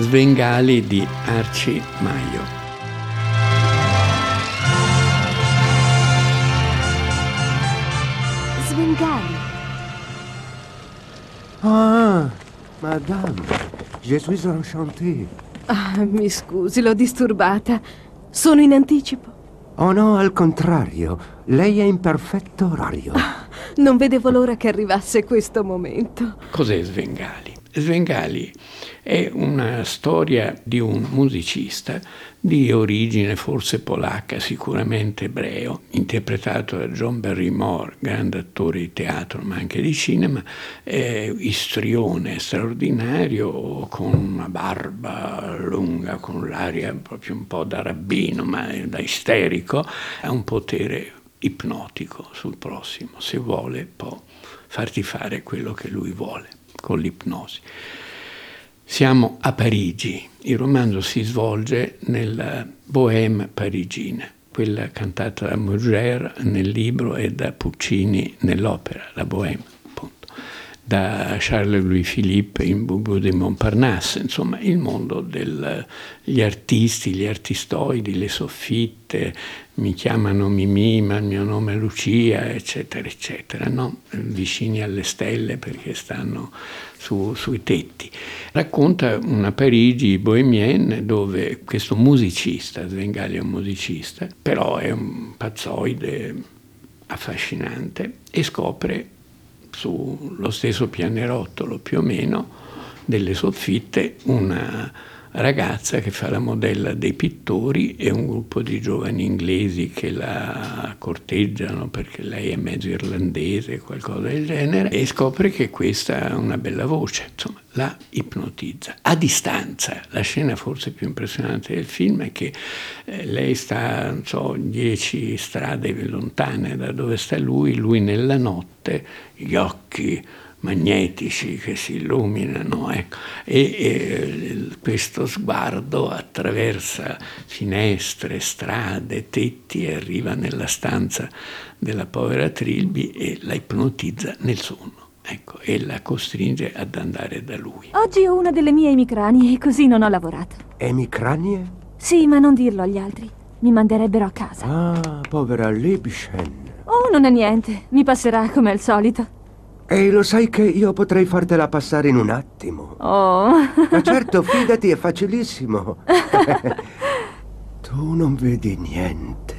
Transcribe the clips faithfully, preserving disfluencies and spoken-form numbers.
Svengali di Archie Mayo. Svengali. Ah, madame, je suis enchanté. Ah, mi scusi, l'ho disturbata. Sono in anticipo. Oh no, al contrario, lei è in perfetto orario. Ah, non vedevo l'ora che arrivasse questo momento. Cos'è Svengali? Svengali è una storia di un musicista di origine forse polacca, sicuramente ebreo, interpretato da John Barrymore, grande attore di teatro ma anche di cinema, eh, istrione straordinario, con una barba lunga, con l'aria proprio un po' da rabbino ma da isterico, ha un potere ipnotico sul prossimo, se vuole può farti fare quello che lui vuole con l'ipnosi. Siamo a Parigi, il romanzo si svolge nella bohème parigina, quella cantata da Murger nel libro e da Puccini nell'opera, la bohème, appunto, da Charles Louis Philippe in Bubu de Montparnasse, insomma il mondo degli artisti, gli artistoidi, le soffitte, mi chiamano Mimì, ma il mio nome è Lucia, eccetera, eccetera, no? Vicini alle stelle perché stanno Su, sui tetti. Racconta una Parigi bohémienne dove questo musicista, Svengali è un musicista, però è un pazzoide affascinante, e scopre sullo stesso pianerottolo più o meno delle soffitte una ragazza che fa la modella dei pittori e un gruppo di giovani inglesi che la corteggiano perché lei è mezzo irlandese, qualcosa del genere, e scopre che questa ha una bella voce, insomma la ipnotizza. A distanza, la scena forse più impressionante del film è che lei sta, non so, dieci strade lontane da dove sta lui, lui nella notte, gli occhi magnetici che si illuminano, ecco. e, e questo sguardo attraversa finestre, strade, tetti e arriva nella stanza della povera Trilby e la ipnotizza nel sonno, ecco, e la costringe ad andare da lui. Oggi ho una delle mie emicranie e così non ho lavorato. Emicranie? Sì, ma non dirlo agli altri, mi manderebbero a casa. Ah, povera Libschen. Oh, non è niente, mi passerà come al solito. E lo sai che io potrei fartela passare in un attimo. Oh. Ma certo, fidati, è facilissimo. Tu non vedi niente.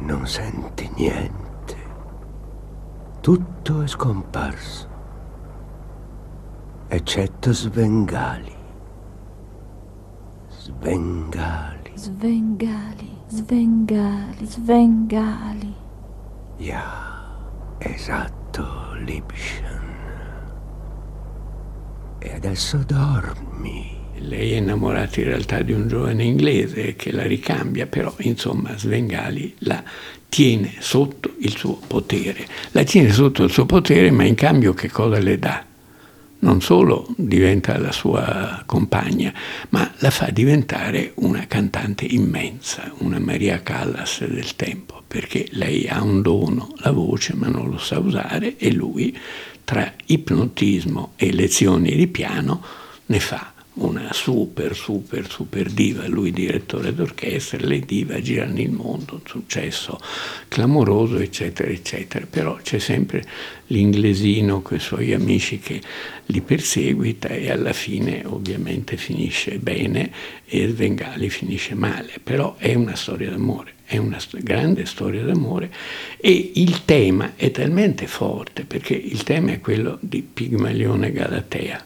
Non senti niente. Tutto è scomparso. Eccetto Svengali. Svengali. Svengali. Svengali. Svengali. Ya. Yeah. Esatto, Lipschitz. E adesso dormi. Lei è innamorata in realtà di un giovane inglese che la ricambia, però insomma Svengali la tiene sotto il suo potere. La tiene sotto il suo potere, ma in cambio che cosa le dà? Non solo diventa la sua compagna, ma la fa diventare una cantante immensa, una Maria Callas del tempo, perché lei ha un dono, la voce, ma non lo sa usare, e lui tra ipnotismo e lezioni di piano ne fa una super, super, super diva, lui direttore d'orchestra, le diva girano il mondo, un successo clamoroso, eccetera, eccetera. Però c'è sempre l'inglesino con i suoi amici che li perseguita e alla fine ovviamente finisce bene e Svengali finisce male, però è una storia d'amore. È una grande storia d'amore e il tema è talmente forte, perché il tema è quello di Pigmalione e Galatea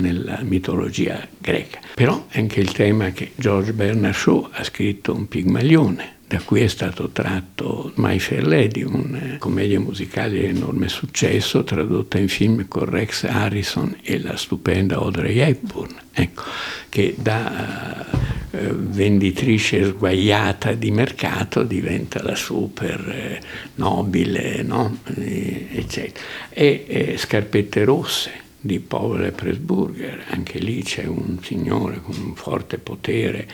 nella mitologia greca. Però è anche il tema che George Bernard Shaw ha scritto un Pigmalione, da cui è stato tratto My Fair Lady, una commedia musicale di enorme successo, tradotta in film con Rex Harrison e la stupenda Audrey Hepburn, ecco, che da eh, venditrice sguaiata di mercato diventa la super eh, nobile, no? e, eccetera. E eh, Scarpette Rosse, di Powell e Pressburger. Anche lì c'è un signore con un forte potere,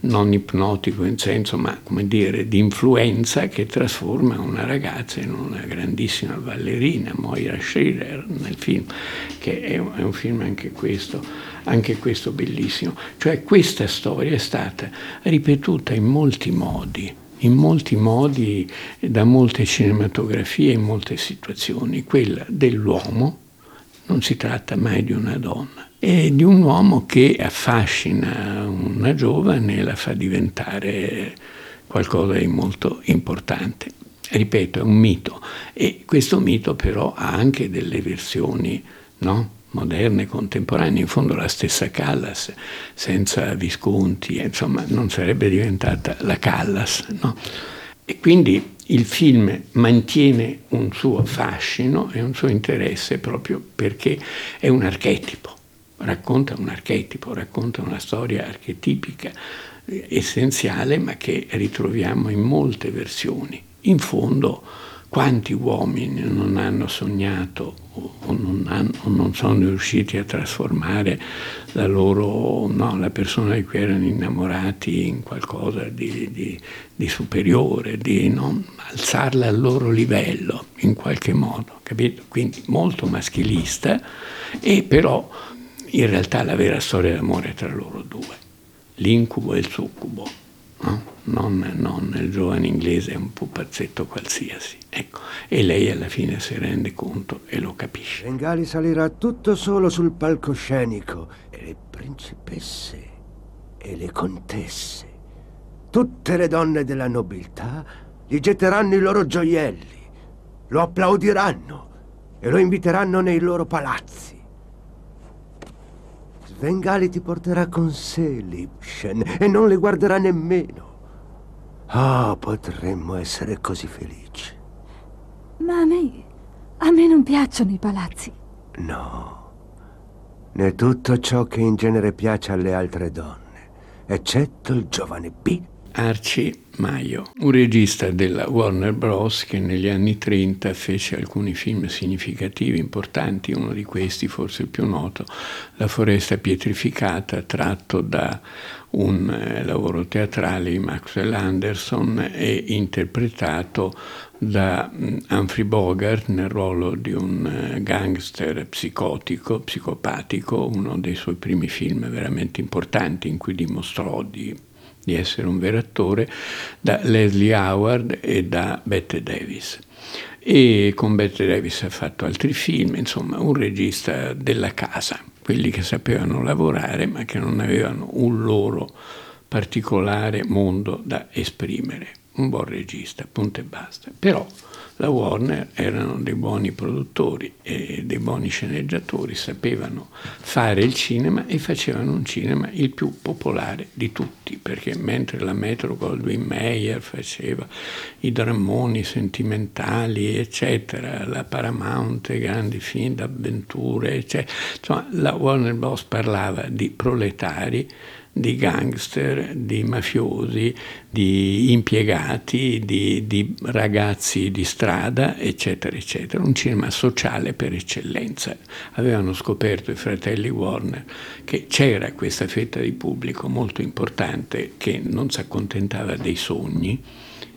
non ipnotico in senso, ma come dire, di influenza, che trasforma una ragazza in una grandissima ballerina, Moira Scherer, nel film, che è un, è un film anche questo, anche questo bellissimo. Cioè questa storia è stata ripetuta in molti modi, in molti modi, da molte cinematografie, in molte situazioni, quella dell'uomo. Non si tratta mai di una donna, è di un uomo che affascina una giovane e la fa diventare qualcosa di molto importante. Ripeto, è un mito, e questo mito però ha anche delle versioni, no? Moderne, contemporanee. In fondo la stessa Callas, senza Visconti, insomma, non sarebbe diventata la Callas, no? E quindi il film mantiene un suo fascino e un suo interesse proprio perché è un archetipo, racconta un archetipo, racconta una storia archetipica essenziale, ma che ritroviamo in molte versioni. In fondo, quanti uomini non hanno sognato o non, hanno, o non sono riusciti a trasformare la loro, no, la persona di cui erano innamorati in qualcosa di, di, di superiore, di, no, alzarla al loro livello in qualche modo, capito? Quindi molto maschilista, e però in realtà la vera storia d'amore è tra loro due, l'incubo e il succubo, no? Non, non il giovane inglese è un pupazzetto qualsiasi, ecco, e lei alla fine si rende conto e lo capisce. Svengali salirà tutto solo sul palcoscenico, e le principesse e le contesse, tutte le donne della nobiltà, gli getteranno i loro gioielli, lo applaudiranno e lo inviteranno nei loro palazzi. Svengali ti porterà con sé, Lipschen, e non le guarderà nemmeno. Ah, oh, potremmo essere così felici. Ma a me... a me non piacciono i palazzi. No. Né tutto ciò che in genere piace alle altre donne, eccetto il giovane P. Archie Mayo, un regista della Warner Bros. Che negli anni trenta fece alcuni film significativi, importanti. Uno di questi, forse il più noto, La foresta pietrificata, tratto da un eh, lavoro teatrale di Maxwell Anderson e interpretato da Humphrey Bogart nel ruolo di un gangster psicotico, psicopatico, uno dei suoi primi film veramente importanti in cui dimostrò di, di essere un vero attore, da Leslie Howard e da Bette Davis. E con Bette Davis ha fatto altri film, insomma un regista della casa, quelli che sapevano lavorare ma che non avevano un loro particolare mondo da esprimere. Un buon regista, punto e basta. Però la Warner erano dei buoni produttori e dei buoni sceneggiatori, sapevano fare il cinema e facevano un cinema il più popolare di tutti, perché mentre la Metro Goldwyn Mayer faceva i drammoni sentimentali, eccetera, la Paramount, grandi film d'avventure, eccetera, insomma la Warner Bros. Parlava di proletari, di gangster, di mafiosi, di impiegati, di, di ragazzi di strada, eccetera, eccetera. Un cinema sociale per eccellenza. Avevano scoperto i fratelli Warner che c'era questa fetta di pubblico molto importante che non si accontentava dei sogni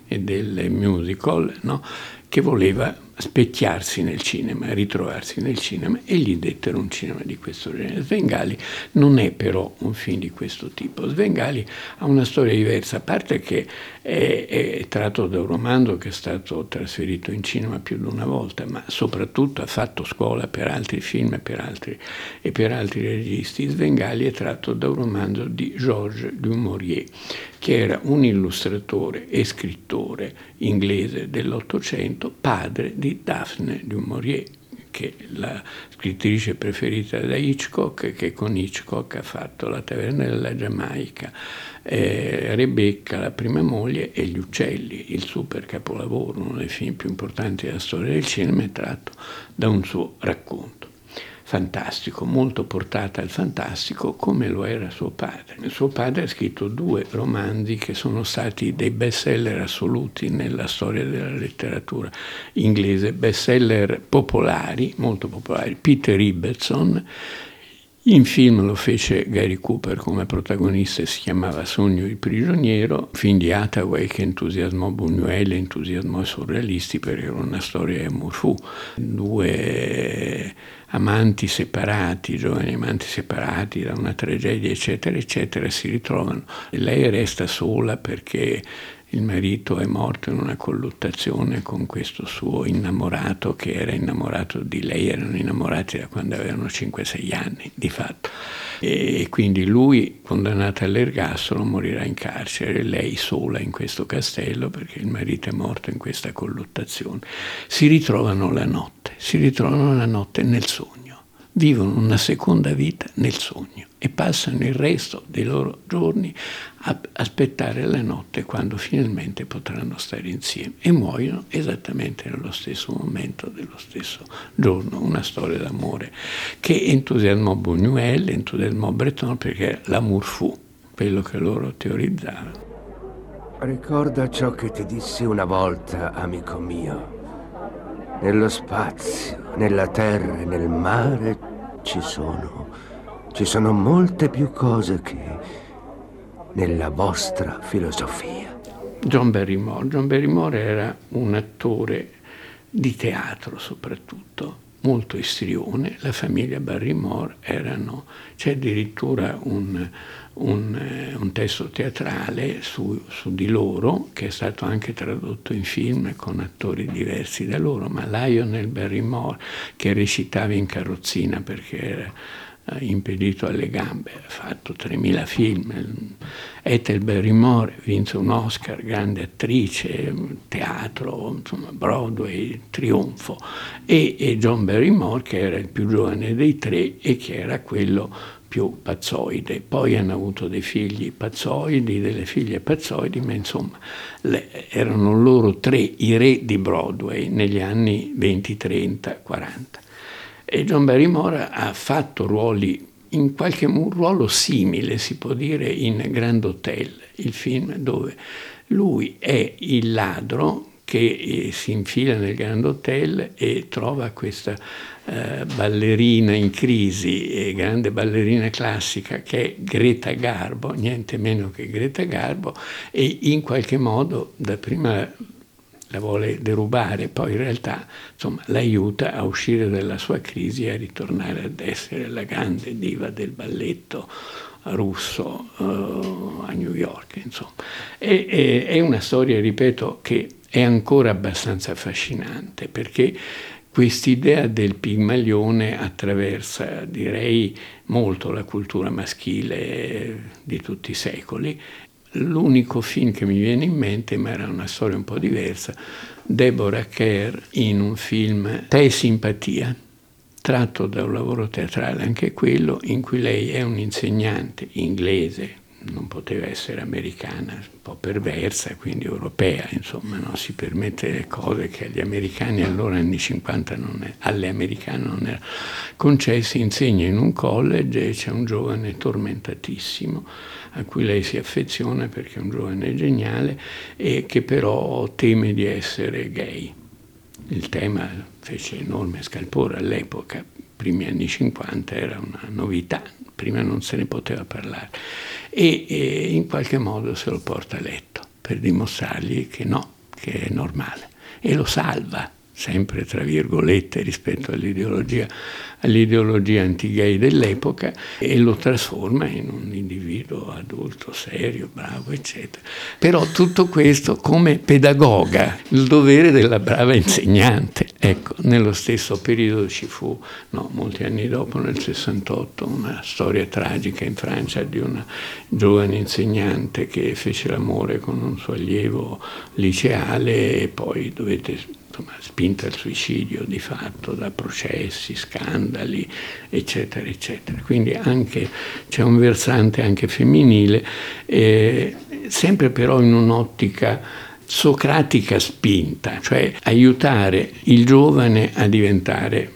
e delle musical, no? Che voleva specchiarsi nel cinema, ritrovarsi nel cinema, e gli dettero un cinema di questo genere. Svengali non è però un film di questo tipo. Svengali ha una storia diversa, a parte che è, è tratto da un romanzo che è stato trasferito in cinema più di una volta, ma soprattutto ha fatto scuola per altri film e per altri, e per altri registi. Svengali è tratto da un romanzo di George du Maurier, che era un illustratore e scrittore inglese dell'Ottocento, padre di Daphne du Maurier, che è la scrittrice preferita da Hitchcock, che con Hitchcock ha fatto La taverna della Giamaica, eh, Rebecca, la prima moglie, e Gli uccelli, il super capolavoro, uno dei film più importanti della storia del cinema, è tratto da un suo racconto. fantastico, molto portata al fantastico come lo era suo padre. Suo padre ha scritto due romanzi che sono stati dei bestseller assoluti nella storia della letteratura inglese, bestseller popolari, molto popolari, Peter Ibbetson. In film lo fece Gary Cooper come protagonista e si chiamava Sogno di prigioniero, film di Hathaway che entusiasmò Buñuel, entusiasmò i surrealisti perché era una storia amour fou, due amanti separati, giovani amanti separati da una tragedia eccetera eccetera, si ritrovano e lei resta sola perché il marito è morto in una colluttazione con questo suo innamorato che era innamorato di lei, erano innamorati da quando avevano cinque sei anni di fatto, e quindi lui, condannato all'ergastolo, morirà in carcere, lei sola in questo castello perché il marito è morto in questa colluttazione. Si ritrovano la notte, si ritrovano la notte nel sogno, vivono una seconda vita nel sogno e passano il resto dei loro giorni a aspettare la notte quando finalmente potranno stare insieme, e muoiono esattamente nello stesso momento dello stesso giorno. Una storia d'amore che entusiasmò Buñuel, entusiasmò Breton perché l'amour fu quello che loro teorizzavano. Ricorda ciò che ti dissi una volta, amico mio. Nello spazio, nella terra e nel mare ci sono, ci sono molte più cose che nella vostra filosofia. John Barrymore. John Barrymore era un attore di teatro soprattutto, molto istrione. La famiglia Barrymore erano, c'è addirittura un... Un, un testo teatrale su, su di loro che è stato anche tradotto in film con attori diversi da loro, ma Lionel Barrymore, che recitava in carrozzina perché era eh, impedito alle gambe, ha fatto tremila film. Ethel Barrymore vinse un Oscar, grande attrice, teatro, insomma, Broadway, trionfo, e, e John Barrymore che era il più giovane dei tre e che era quello più pazzoide. Poi hanno avuto dei figli pazzoidi, delle figlie pazzoidi, ma insomma le, erano loro tre i re di Broadway negli anni venti, trenta, quaranta. E John Barrymore ha fatto ruoli, in qualche un ruolo simile si può dire, in Grand Hotel, il film dove lui è il ladro che si infila nel Grand Hotel e trova questa eh, ballerina in crisi, eh, grande ballerina classica, che è Greta Garbo, niente meno che Greta Garbo, e in qualche modo dapprima la vuole derubare, poi in realtà insomma l'aiuta a uscire dalla sua crisi e a ritornare ad essere la grande diva del balletto russo uh, a New York, insomma. E, e, è una storia, ripeto, che è ancora abbastanza affascinante perché quest'idea del Pigmalione attraversa, direi, molto la cultura maschile di tutti i secoli. L'unico film che mi viene in mente, ma era una storia un po' diversa, Deborah Kerr in un film Te simpatia, tratto da un lavoro teatrale anche quello, in cui lei è un'insegnante inglese, non poteva essere americana, un po' perversa, quindi europea, insomma, no? Si permette le cose che agli americani allora, anni cinquanta, non è, alle americane non era concesse. Insegna in un college e c'è un giovane tormentatissimo a cui lei si affeziona perché è un giovane geniale e che però teme di essere gay. Il tema fece enorme scalpore all'epoca, primi anni cinquanta era una novità, prima non se ne poteva parlare, e, e in qualche modo se lo porta a letto per dimostrargli che no, che è normale, e lo salva, sempre tra virgolette, rispetto all'ideologia, all'ideologia anti-gay dell'epoca, e lo trasforma in un individuo adulto, serio, bravo, eccetera. Però tutto questo come pedagoga, il dovere della brava insegnante. Ecco, nello stesso periodo ci fu, no, molti anni dopo, nel sessantotto, una storia tragica in Francia di una giovane insegnante che fece l'amore con un suo allievo liceale e poi dovette... insomma, spinta al suicidio di fatto da processi, scandali, eccetera, eccetera. Quindi anche c'è un versante anche femminile, eh, sempre però in un'ottica socratica spinta, cioè aiutare il giovane a diventare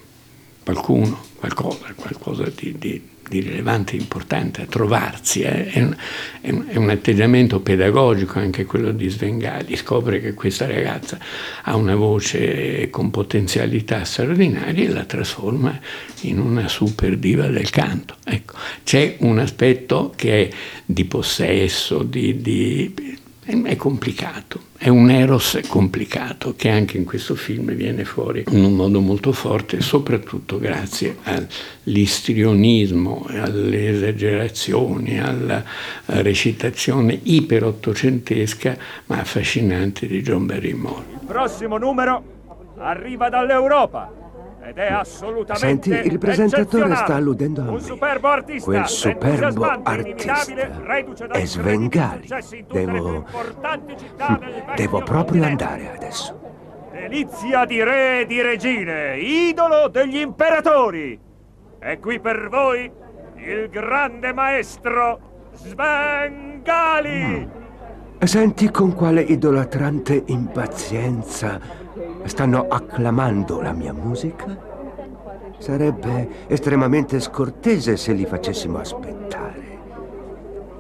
qualcuno, qualcosa, qualcosa di, di, di rilevante, importante, a trovarsi. Eh. È, un, è, un, è un atteggiamento pedagogico anche quello di Svengali, scopre che questa ragazza ha una voce con potenzialità straordinarie e la trasforma in una super diva del canto. Ecco, c'è un aspetto che è di possesso, di, di, è complicato. È un eros complicato che anche in questo film viene fuori in un modo molto forte, soprattutto grazie all'istrionismo, alle esagerazioni, alla recitazione iperottocentesca ma affascinante di John Barrymore. Il prossimo numero arriva dall'Europa ed è assolutamente Senti, il presentatore sta alludendo a me. Un superbo artista, quel superbo artista è Svengali. Devo, devo proprio andare adesso. Delizia di re e di regine, idolo degli imperatori. È qui per voi il grande maestro Svengali. Mm. Senti con quale idolatrante impazienza stanno acclamando la mia musica? Sarebbe estremamente scortese se li facessimo aspettare.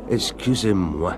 Excusez-moi.